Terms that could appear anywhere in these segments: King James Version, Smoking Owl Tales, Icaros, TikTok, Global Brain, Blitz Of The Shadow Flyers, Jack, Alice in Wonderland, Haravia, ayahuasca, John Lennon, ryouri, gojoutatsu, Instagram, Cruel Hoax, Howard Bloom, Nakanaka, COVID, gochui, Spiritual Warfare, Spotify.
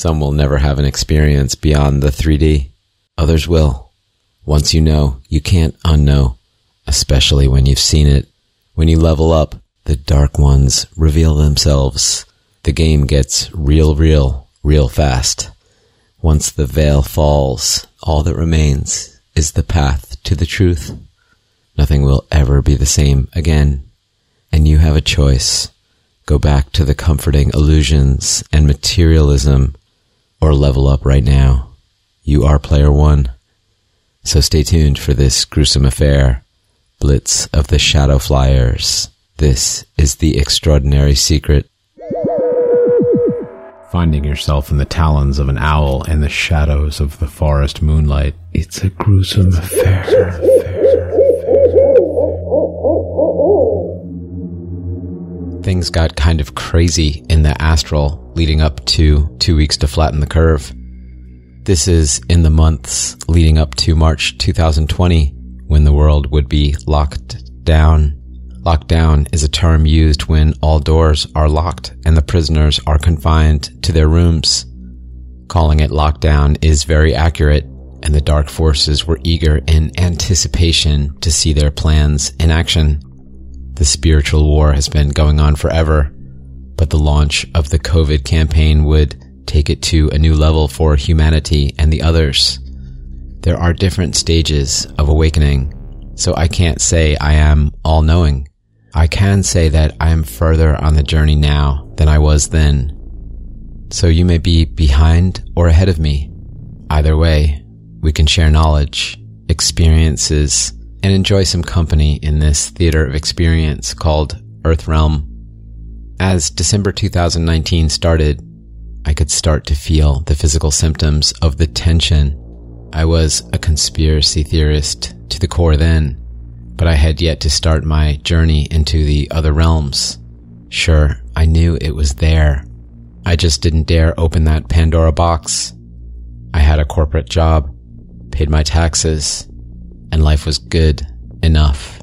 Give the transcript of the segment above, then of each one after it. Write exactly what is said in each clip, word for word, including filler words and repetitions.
Some will never have an experience beyond the three D. Others will. Once you know, you can't unknow, especially when you've seen it. When you level up, the dark ones reveal themselves. The game gets real, real, real fast. Once the veil falls, all that remains is the path to the truth. Nothing will ever be the same again. And you have a choice. Go back to the comforting illusions and materialism, or level up right now. You are player one. So stay tuned for this gruesome affair. Blitz of the Shadow Flyers. This is the extraordinary secret. Finding yourself in the talons of an owl and the shadows of the forest moonlight. It's a gruesome affair. Things got kind of crazy in the astral leading up to two weeks to flatten the curve. This is in the months leading up to March two thousand twenty, when the world would be locked down. Lockdown is a term used when all doors are locked and the prisoners are confined to their rooms. Calling it lockdown is very accurate, and the dark forces were eager in anticipation to see their plans in action. The spiritual war has been going on forever, but the launch of the COVID campaign would take it to a new level for humanity and the others. There are different stages of awakening. So I can't say I am all-knowing. I can say that I am further on the journey now than I was then. So you may be behind or ahead of me. Either way, we can share knowledge, experiences, and enjoy some company in this theater of experience called Earth Realm. As December two thousand nineteen started, I could start to feel the physical symptoms of the tension. I was a conspiracy theorist to the core then, but I had yet to start my journey into the other realms. Sure, I knew it was there. I just didn't dare open that Pandora box. I had a corporate job, paid my taxes, and life was good enough.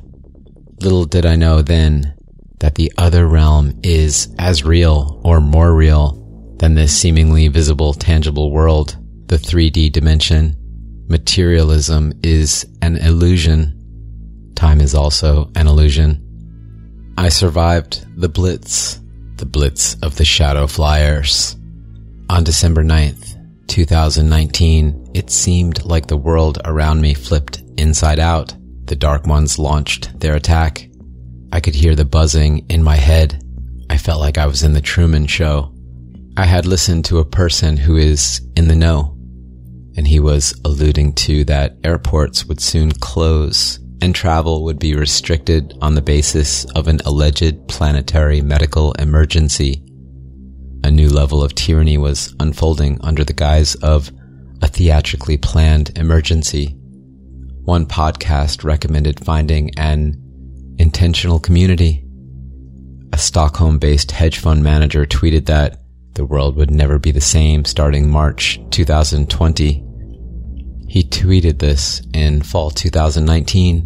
Little did I know then that the other realm is as real or more real than this seemingly visible, tangible world, the three D dimension. Materialism is an illusion. Time is also an illusion. I survived the Blitz, the Blitz of the Shadow Flyers. On December ninth, two thousand nineteen, it seemed like the world around me flipped inside out. The Dark Ones launched their attack. I could hear the buzzing in my head. I felt like I was in the Truman Show. I had listened to a person who is in the know, and he was alluding to that airports would soon close and travel would be restricted on the basis of an alleged planetary medical emergency. A new level of tyranny was unfolding under the guise of a theatrically planned emergency. One podcast recommended finding an intentional community. A Stockholm-based hedge fund manager tweeted that the world would never be the same starting March two thousand twenty. He tweeted this in fall two thousand nineteen,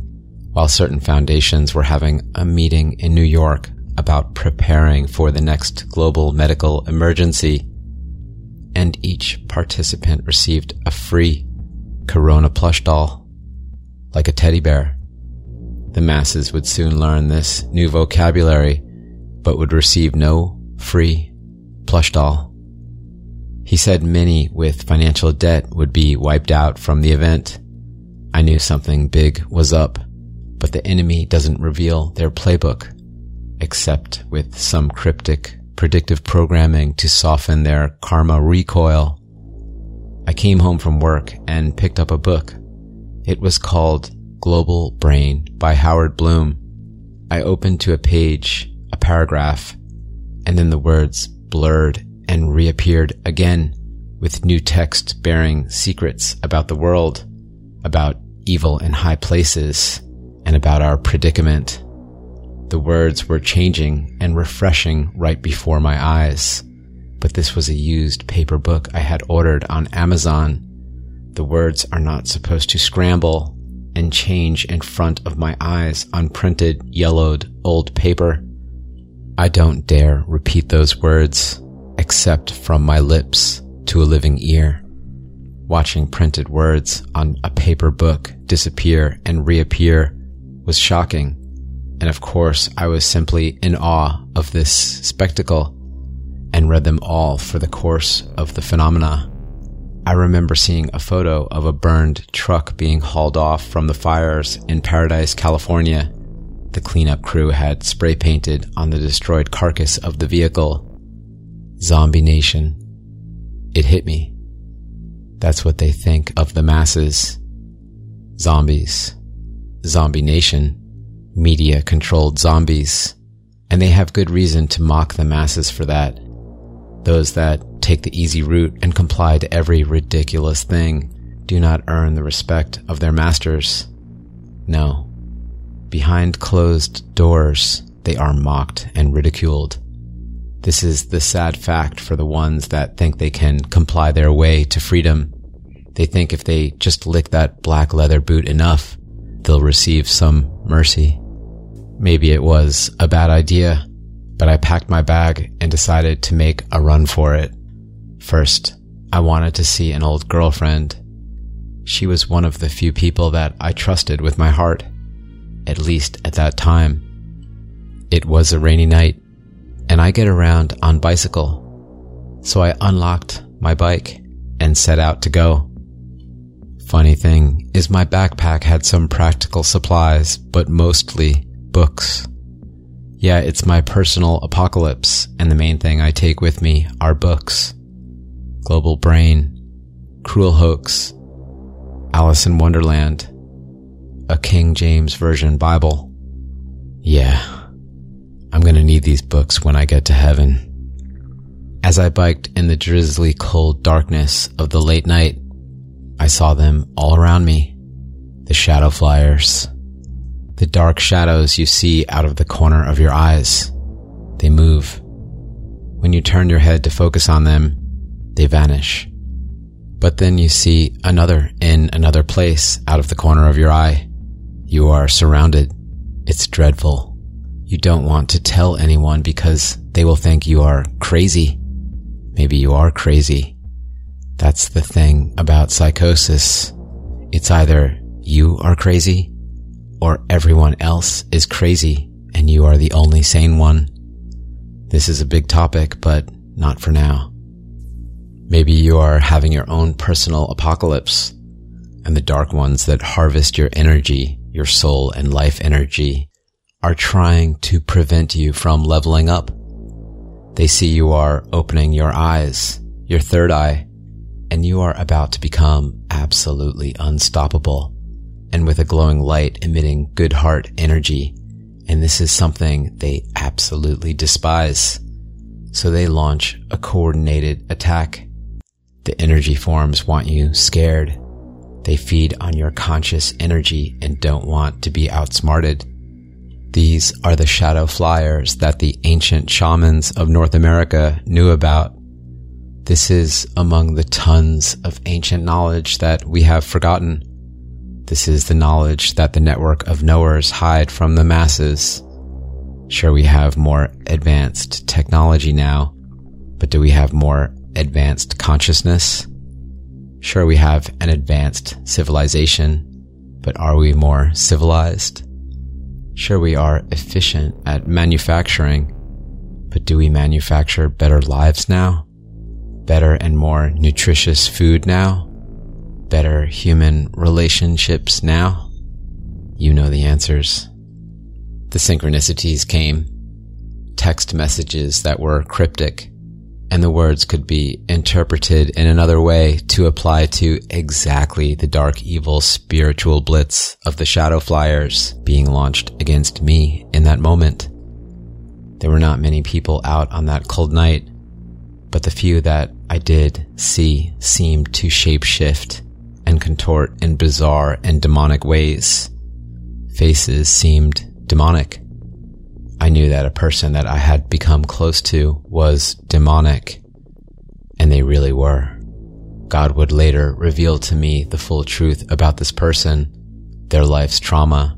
while certain foundations were having a meeting in New York about preparing for the next global medical emergency, and each participant received a free Corona plush doll, like a teddy bear. The masses would soon learn this new vocabulary, but would receive no free plush doll. He said many with financial debt would be wiped out from the event. I knew something big was up, but the enemy doesn't reveal their playbook, except with some cryptic, predictive programming to soften their karma recoil. I came home from work and picked up a book. It was called Global Brain by Howard Bloom. I opened to a page, a paragraph, and then the words blurred and reappeared again with new text bearing secrets about the world, about evil in high places, and about our predicament. The words were changing and refreshing right before my eyes, but this was a used paper book I had ordered on Amazon. The words are not supposed to scramble and change in front of my eyes on printed, yellowed, old paper. I don't dare repeat those words, except from my lips, to a living ear, watching printed words on a paper book disappear and reappear was shocking, and of course I was simply in awe of this spectacle and read them all for the course of the phenomena. I remember seeing a photo of a burned truck being hauled off from the fires in Paradise, California. The cleanup crew had spray painted on the destroyed carcass of the vehicle, "Zombie Nation." It hit me. That's what they think of the masses. Zombies. Zombie Nation. Media-controlled zombies. And they have good reason to mock the masses for that. Those that take the easy route and comply to every ridiculous thing do not earn the respect of their masters. No. Behind closed doors, they are mocked and ridiculed. This is the sad fact for the ones that think they can comply their way to freedom. They think if they just lick that black leather boot enough, they'll receive some mercy. Maybe it was a bad idea, but I packed my bag and decided to make a run for it. First, I wanted to see an old girlfriend. She was one of the few people that I trusted with my heart, at least at that time. It was a rainy night, and I get around on bicycle. So I unlocked my bike and set out to go. Funny thing is my backpack had some practical supplies, but mostly books. Yeah, it's my personal apocalypse, and the main thing I take with me are books. Global Brain, Cruel Hoax, Alice in Wonderland, a King James Version Bible. Yeah. I'm going to need these books when I get to heaven. As I biked in the drizzly cold darkness of the late night, I saw them all around me, the shadow flyers. The dark shadows you see out of the corner of your eyes. They move. When you turn your head to focus on them, they vanish. But then you see another in another place out of the corner of your eye. You are surrounded. It's dreadful. You don't want to tell anyone because they will think you are crazy. Maybe you are crazy. That's the thing about psychosis. It's either you are crazy or everyone else is crazy and you are the only sane one. This is a big topic, but not for now. Maybe you are having your own personal apocalypse, and the dark ones that harvest your energy, your soul and life energy, are trying to prevent you from leveling up. They see you are opening your eyes, your third eye, and you are about to become absolutely unstoppable, and with a glowing light emitting good heart energy, and this is something they absolutely despise. So they launch a coordinated attack. The energy forms want you scared. They feed on your conscious energy and don't want to be outsmarted. These are the shadow flyers that the ancient shamans of North America knew about. This is among the tons of ancient knowledge that we have forgotten. This is the knowledge that the network of knowers hide from the masses. Sure, we have more advanced technology now, but do we have more advanced consciousness? Sure, we have an advanced civilization, but are we more civilized? Sure, we are efficient at manufacturing, but do we manufacture better lives now? Better and more nutritious food now? Better human relationships now? You know the answers. The synchronicities came. Text messages that were cryptic, and the words could be interpreted in another way to apply to exactly the dark, evil, spiritual blitz of the shadow flyers being launched against me in that moment. There were not many people out on that cold night, but the few that I did see seemed to shapeshift and contort in bizarre and demonic ways. Faces seemed demonic. I knew that a person that I had become close to was demonic, and they really were. God would later reveal to me the full truth about this person, their life's trauma,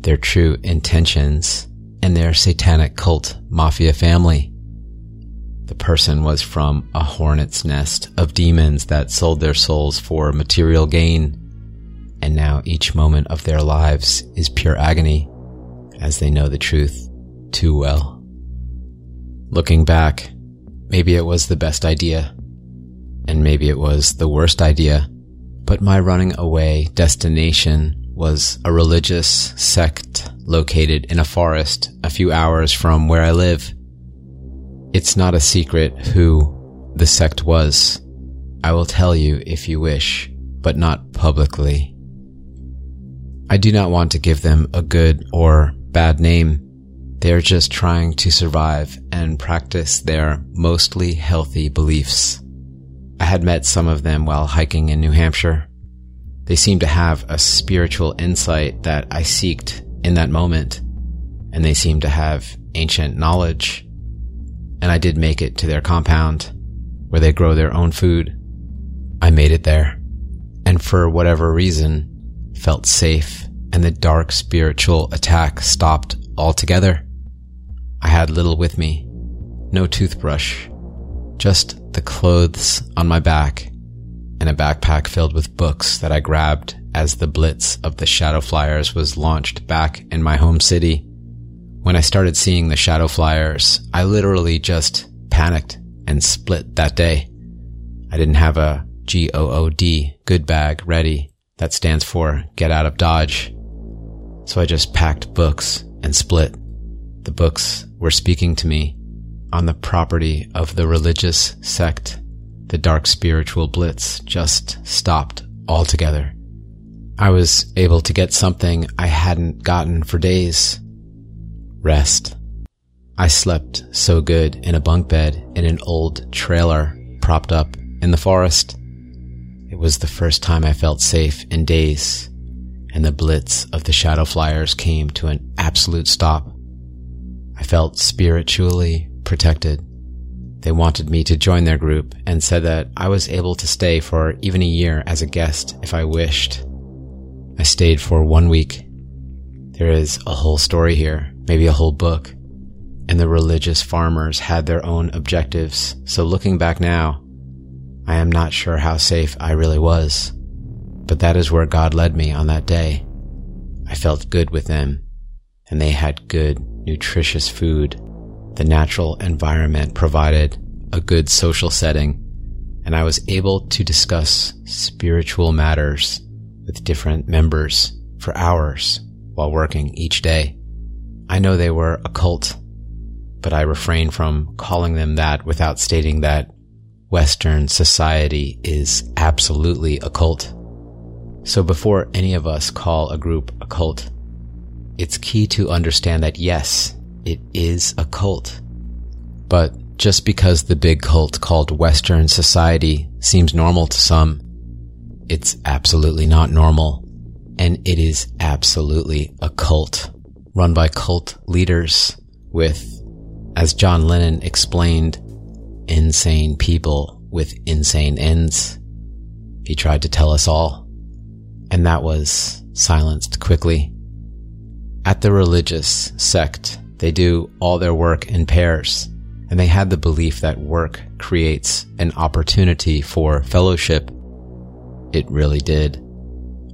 their true intentions, and their satanic cult mafia family. The person was from a hornet's nest of demons that sold their souls for material gain, and now each moment of their lives is pure agony, as they know the truth too well. Looking back, maybe it was the best idea, and maybe it was the worst idea, but my running away destination was a religious sect located in a forest a few hours from where I live. It's not a secret who the sect was. I will tell you if you wish, but not publicly. I do not want to give them a good or bad name. They are just trying to survive and practice their mostly healthy beliefs. I had met some of them while hiking in New Hampshire. They seemed to have a spiritual insight that I seeked in that moment, and they seemed to have ancient knowledge. And I did make it to their compound, where they grow their own food. I made it there, and for whatever reason, felt safe, and the dark spiritual attack stopped altogether. I had little with me, no toothbrush, just the clothes on my back, and a backpack filled with books that I grabbed as the Blitz of the Shadow Flyers was launched back in my home city. When I started seeing the Shadow Flyers, I literally just panicked and split that day. I didn't have a G O O D, good bag, ready. That stands for get out of Dodge. So I just packed books and split. The books were speaking to me on the property of the religious sect. The dark spiritual blitz just stopped altogether. I was able to get something I hadn't gotten for days. Rest. I slept so good in a bunk bed in an old trailer propped up in the forest. It was the first time I felt safe in days, and the blitz of the Shadow Flyers came to an absolute stop. I felt spiritually protected. They wanted me to join their group and said that I was able to stay for even a year as a guest if I wished. I stayed for one week. There is a whole story here, maybe a whole book, and the religious farmers had their own objectives, so looking back now, I am not sure how safe I really was, but that is where God led me on that day. I felt good with them, and they had good, nutritious food. The natural environment provided a good social setting, and I was able to discuss spiritual matters with different members for hours while working each day. I know they were a cult, but I refrain from calling them that without stating that Western society is absolutely a cult. So before any of us call a group a cult, it's key to understand that yes, it is a cult. But just because the big cult called Western society seems normal to some, it's absolutely not normal, and it is absolutely a cult run by cult leaders with, as John Lennon explained, insane people with insane ends. He tried to tell us all, and that was silenced quickly. At the religious sect, they do all their work in pairs, and they had the belief that work creates an opportunity for fellowship. It really did.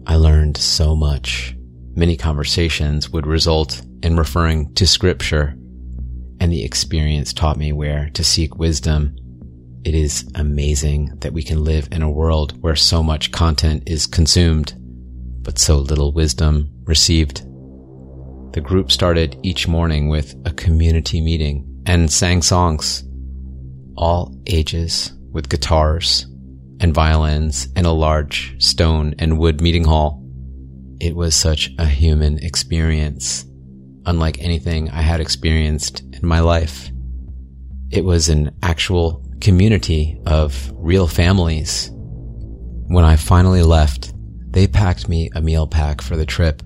I learned so much. Many conversations would result in referring to scripture, and the experience taught me where to seek wisdom. It is amazing that we can live in a world where so much content is consumed, but so little wisdom received. The group started each morning with a community meeting and sang songs. All ages, with guitars and violins in a large stone and wood meeting hall. It was such a human experience, unlike anything I had experienced in my life. It was an actual community of real families. When I finally left, they packed me a meal pack for the trip,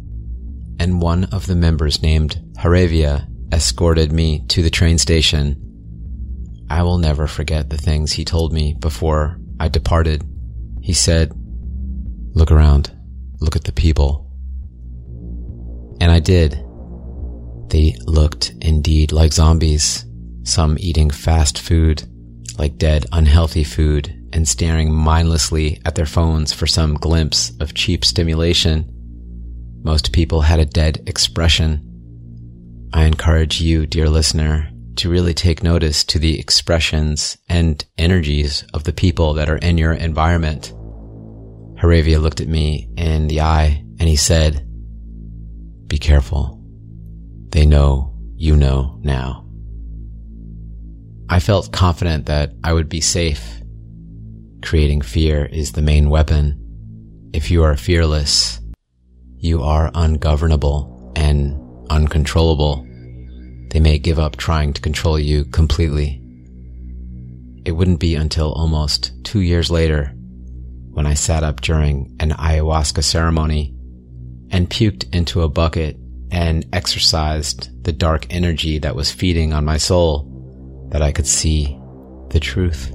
and one of the members named Haravia escorted me to the train station. I will never forget the things he told me before I departed. He said, "Look around, look at the people." And I did. They looked indeed like zombies, some eating fast food, like dead, unhealthy food and staring mindlessly at their phones for some glimpse of cheap stimulation. Most people had a dead expression. I encourage you, dear listener, to really take notice to the expressions and energies of the people that are in your environment. Haravia looked at me in the eye and he said, "Be careful. They know you know now." I felt confident that I would be safe. Creating fear is the main weapon. If you are fearless, you are ungovernable and uncontrollable. They may give up trying to control you completely. It wouldn't be until almost two years later when I sat up during an ayahuasca ceremony and puked into a bucket and exorcised the dark energy that was feeding on my soul, that I could see the truth.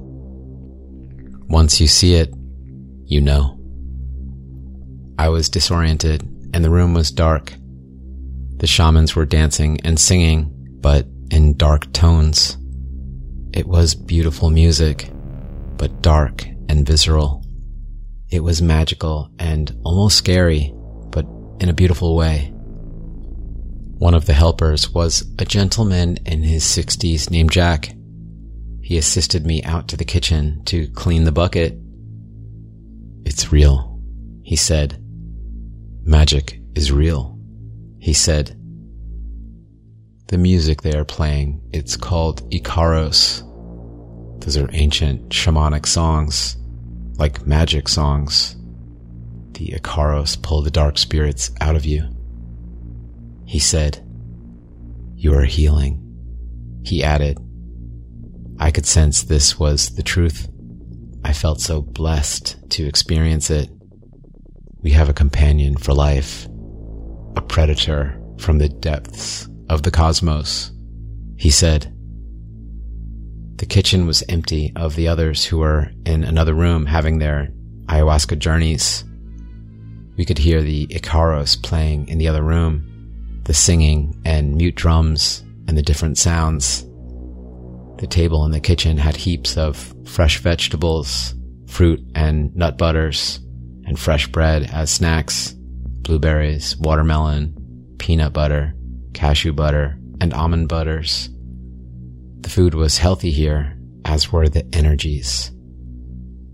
Once you see it, you know. I was disoriented and the room was dark. The shamans were dancing and singing, but in dark tones. It was beautiful music, but dark and visceral. It was magical and almost scary, but in a beautiful way. One of the helpers was a gentleman in his sixties named Jack. He assisted me out to the kitchen to clean the bucket. "It's real," he said. "Magic is real," he said. "The music they are playing, it's called Icaros. Those are ancient shamanic songs, like magic songs. The Icaros pull the dark spirits out of you." He said, "You are healing." He added. I could sense this was the truth. I felt so blessed to experience it. We have a companion for life, a predator from the depths of the cosmos, he said. The kitchen was empty of the others who were in another room having their ayahuasca journeys. We could hear the Icaros playing in the other room, the singing and mute drums and the different sounds. The table in the kitchen had heaps of fresh vegetables, fruit and nut butters, and fresh bread as snacks, blueberries, watermelon, peanut butter, cashew butter, and almond butters. The food was healthy here, as were the energies.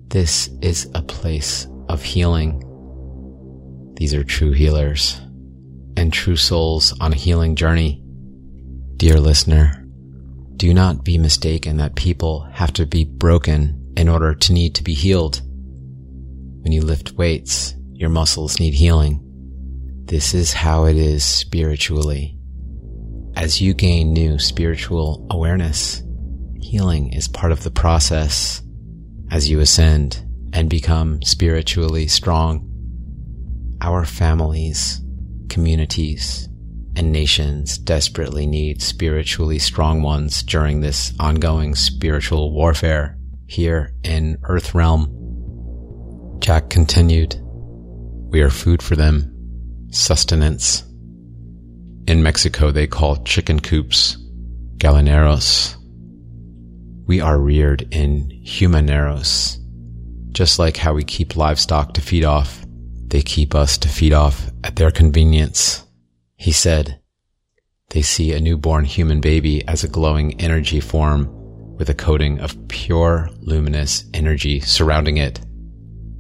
This is a place of healing. These are true healers and true souls on a healing journey. Dear listener, do not be mistaken that people have to be broken in order to need to be healed. When you lift weights, your muscles need healing. This is how it is spiritually. As you gain new spiritual awareness, healing is part of the process as you ascend and become spiritually strong. Our families, communities, and nations desperately need spiritually strong ones during this ongoing spiritual warfare here in Earth Realm. Jack continued, "We are food for them, sustenance. In Mexico they call chicken coops galaneros. We are reared in humaneros. Just like how we keep livestock to feed off, they keep us to feed off at their convenience," he said. "They see a newborn human baby as a glowing energy form with a coating of pure luminous energy surrounding it.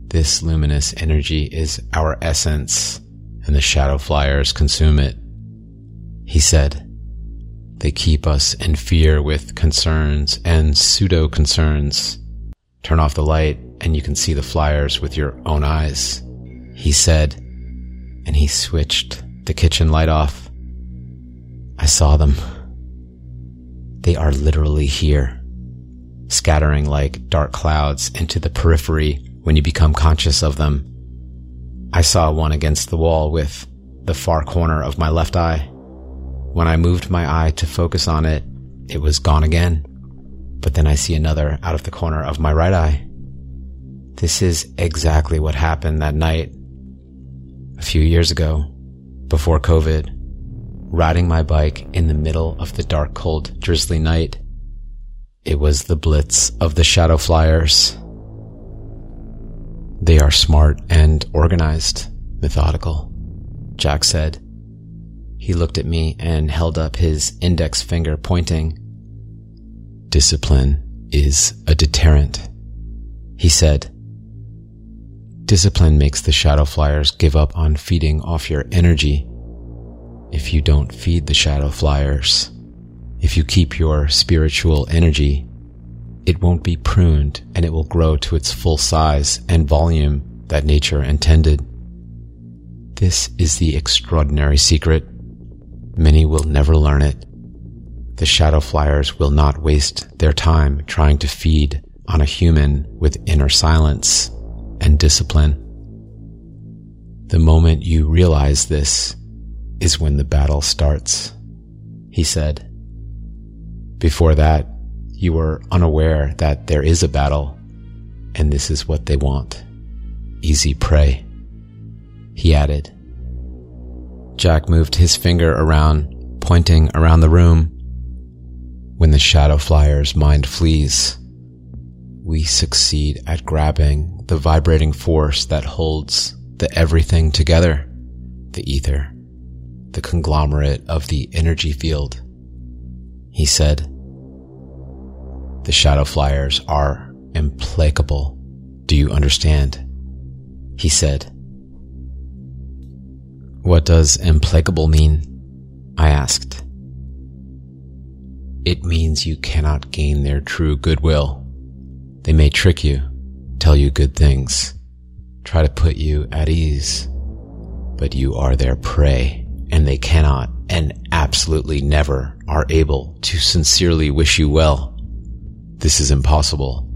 This luminous energy is our essence, and the shadow flyers consume it," he said. "They keep us in fear with concerns and pseudo-concerns. Turn off the light and you can see the flyers with your own eyes," he said, and he switched the kitchen light off. I saw them. They are literally here, scattering like dark clouds into the periphery when you become conscious of them. I saw one against the wall with the far corner of my left eye. When I moved my eye to focus on it, it was gone again. But then I see another out of the corner of my right eye. This is exactly what happened that night. A few years ago, before COVID, riding my bike in the middle of the dark, cold, drizzly night, It was the Blitz of the Shadow Flyers. They are smart and organized, methodical, Jack said. He looked at me and held up his index finger, pointing. Discipline is a deterrent, he said. Discipline makes the Shadow Flyers give up on feeding off your energy. If you don't feed the Shadow Flyers, if you keep your spiritual energy, it won't be pruned and it will grow to its full size and volume that nature intended. This is the extraordinary secret. Many will never learn it. The Shadow Flyers will not waste their time trying to feed on a human with inner silence and discipline. The moment you realize this is when the battle starts, he said. Before that, you were unaware that there is a battle, and this is what they want. Easy prey, he added. Jack moved his finger around, pointing around the room. When the Shadow Flyer's mind flees, we succeed at grabbing the vibrating force that holds the everything together, the ether, the conglomerate of the energy field, he said. The Shadow Flyers are implacable. Do you understand? He said. What does implacable mean? I asked. It means you cannot gain their true goodwill. They may trick you, tell you good things, try to put you at ease, but you are their prey, and they cannot and absolutely never are able to sincerely wish you well. This is impossible.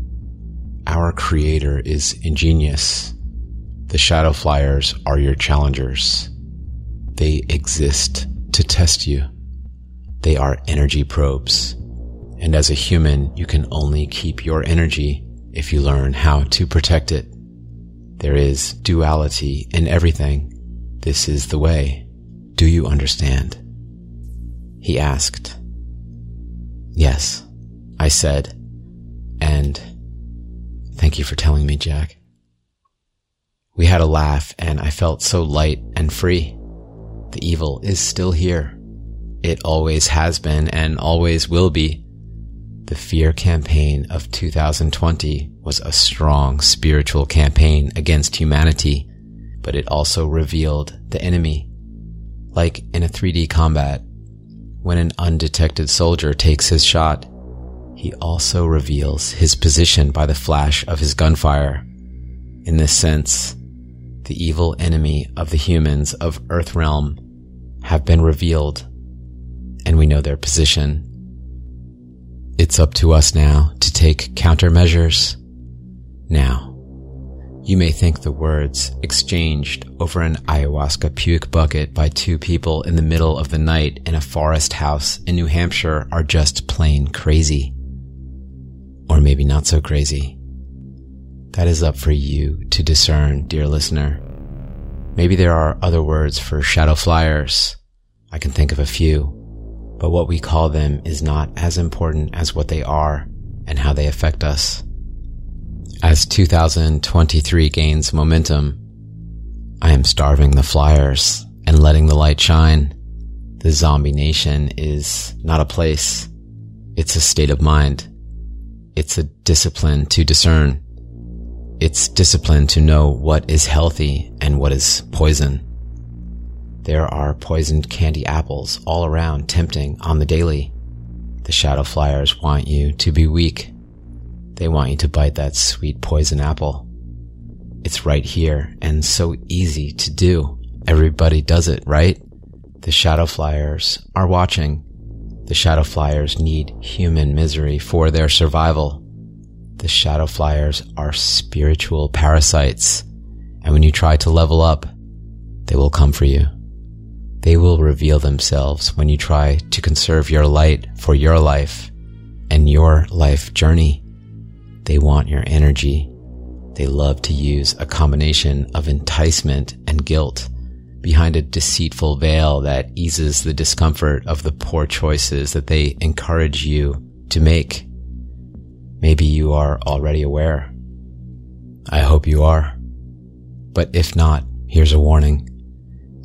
Our Creator is ingenious. The Shadow Flyers are your challengers. They exist to test you. They are energy probes. And as a human, you can only keep your energy if you learn how to protect it. There is duality in everything. This is the way. Do you understand? He asked. Yes, I said. And thank you for telling me, Jack. We had a laugh, and I felt so light and free. The evil is still here. It always has been and always will be. The fear campaign of two thousand twenty was a strong spiritual campaign against humanity, but it also revealed the enemy. Like in a three D combat, when an undetected soldier takes his shot, he also reveals his position by the flash of his gunfire. In this sense, the evil enemy of the humans of Earthrealm have been revealed, and we know their position. It's up to us now to take countermeasures. Now, you may think the words exchanged over an ayahuasca puke bucket by two people in the middle of the night in a forest house in New Hampshire are just plain crazy. Or maybe not so crazy. That is up for you to discern, dear listener. Maybe there are other words for Shadow Flyers. I can think of a few. But what we call them is not as important as what they are and how they affect us. As two thousand twenty-three gains momentum, I am starving the flyers and letting the light shine. The zombie nation is not a place. It's a state of mind. It's a discipline to discern. It's discipline to know what is healthy and what is poison. There are poisoned candy apples all around tempting on the daily. The Shadow Flyers want you to be weak. They want you to bite that sweet poison apple. It's right here and so easy to do. Everybody does it, right? The Shadow Flyers are watching. The Shadow Flyers need human misery for their survival. The Shadow Flyers are spiritual parasites, and when you try to level up, they will come for you. They will reveal themselves when you try to conserve your light for your life and your life journey. They want your energy. They love to use a combination of enticement and guilt behind a deceitful veil that eases the discomfort of the poor choices that they encourage you to make. Maybe you are already aware. I hope you are. But if not, here's a warning.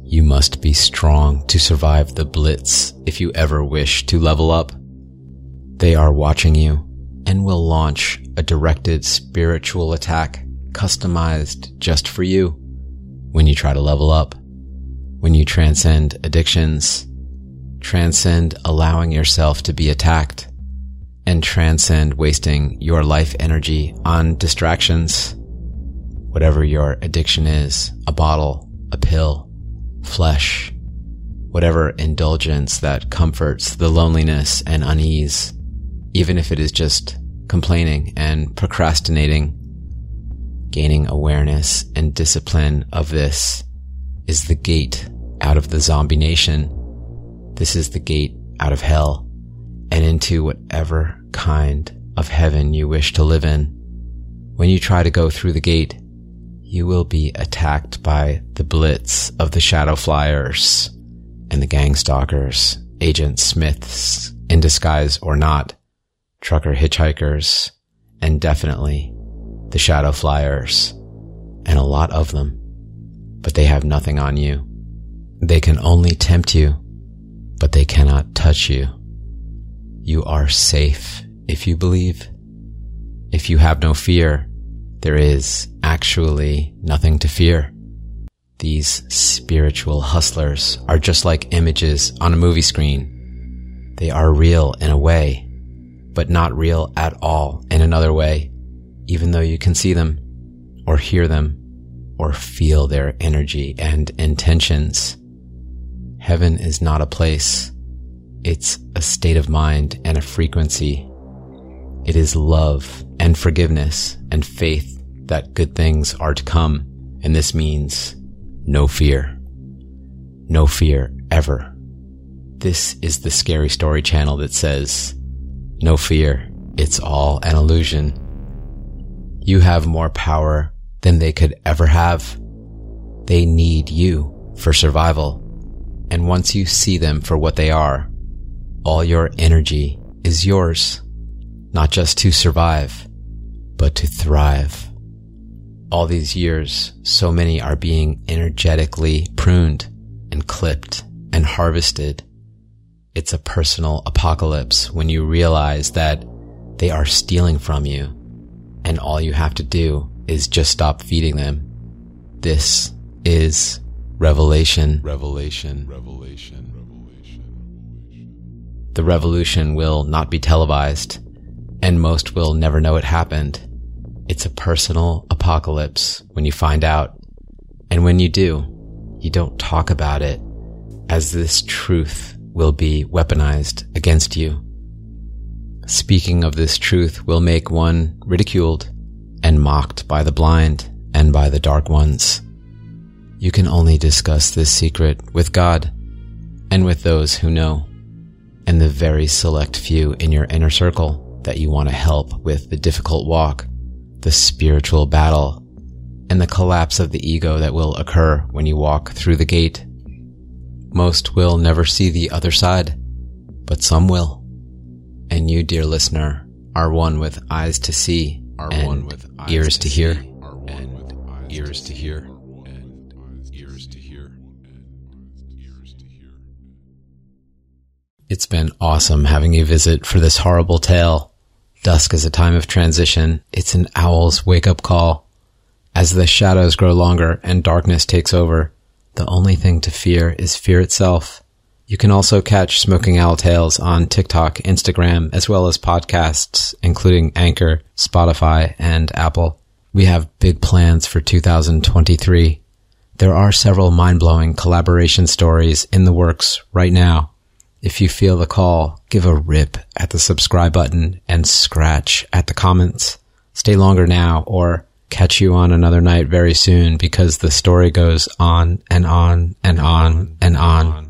You must be strong to survive the Blitz if you ever wish to level up. They are watching you and will launch a directed spiritual attack customized just for you when you try to level up. When you transcend addictions, transcend allowing yourself to be attacked, and transcend wasting your life energy on distractions. Whatever your addiction is, a bottle, a pill, flesh, whatever indulgence that comforts the loneliness and unease, even if it is just complaining and procrastinating, gaining awareness and discipline of this is the gate out of the zombie nation. This is the gate out of hell and into whatever kind of heaven you wish to live in. When you try to go through the gate, you will be attacked by the Blitz of the Shadow Flyers and the Gang Stalkers, Agent Smiths in disguise or not, trucker hitchhikers, and definitely the Shadow Flyers, and a lot of them. But they have nothing on you. They can only tempt you, but they cannot touch you. You are safe if you believe. If you have no fear, there is actually nothing to fear. These spiritual hustlers are just like images on a movie screen. They are real in a way, but not real at all in another way, even though you can see them or hear them or feel their energy and intentions. Heaven is not a place. It's a state of mind and a frequency. It is love and forgiveness and faith that good things are to come. And this means no fear. No fear ever. This is the Scary Story channel that says, no fear. It's all an illusion. You have more power than they could ever have. They need you for survival. And once you see them for what they are, all your energy is yours, not just to survive, but to thrive. All these years, so many are being energetically pruned and clipped and harvested. It's a personal apocalypse when you realize that they are stealing from you, and all you have to do is just stop feeding them. This is revelation. Revelation. Revelation. Revelation. The revolution will not be televised, and most will never know it happened. It's a personal apocalypse when you find out. And when you do, you don't talk about it, as this truth will be weaponized against you. Speaking of this truth will make one ridiculed and mocked by the blind and by the dark ones. You can only discuss this secret with God and with those who know, and the very select few in your inner circle that you want to help with the difficult walk, the spiritual battle, and the collapse of the ego that will occur when you walk through the gate. Most will never see the other side, but some will. And you, dear listener, are one with eyes to see Are and one with eyes ears to hear, and ears to hear, and ears to hear, and ears to hear. It's been awesome having you visit for this horrible tale. Dusk is a time of transition. It's an owl's wake-up call. As the shadows grow longer and darkness takes over, the only thing to fear is fear itself. You can also catch Smoking Owl Tales on TikTok, Instagram, as well as podcasts, including Anchor, Spotify, and Apple. We have big plans for two thousand twenty-three. There are several mind-blowing collaboration stories in the works right now. If you feel the call, give a rip at the subscribe button and scratch at the comments. Stay longer now or catch you on another night very soon, because the story goes on and on and on and on.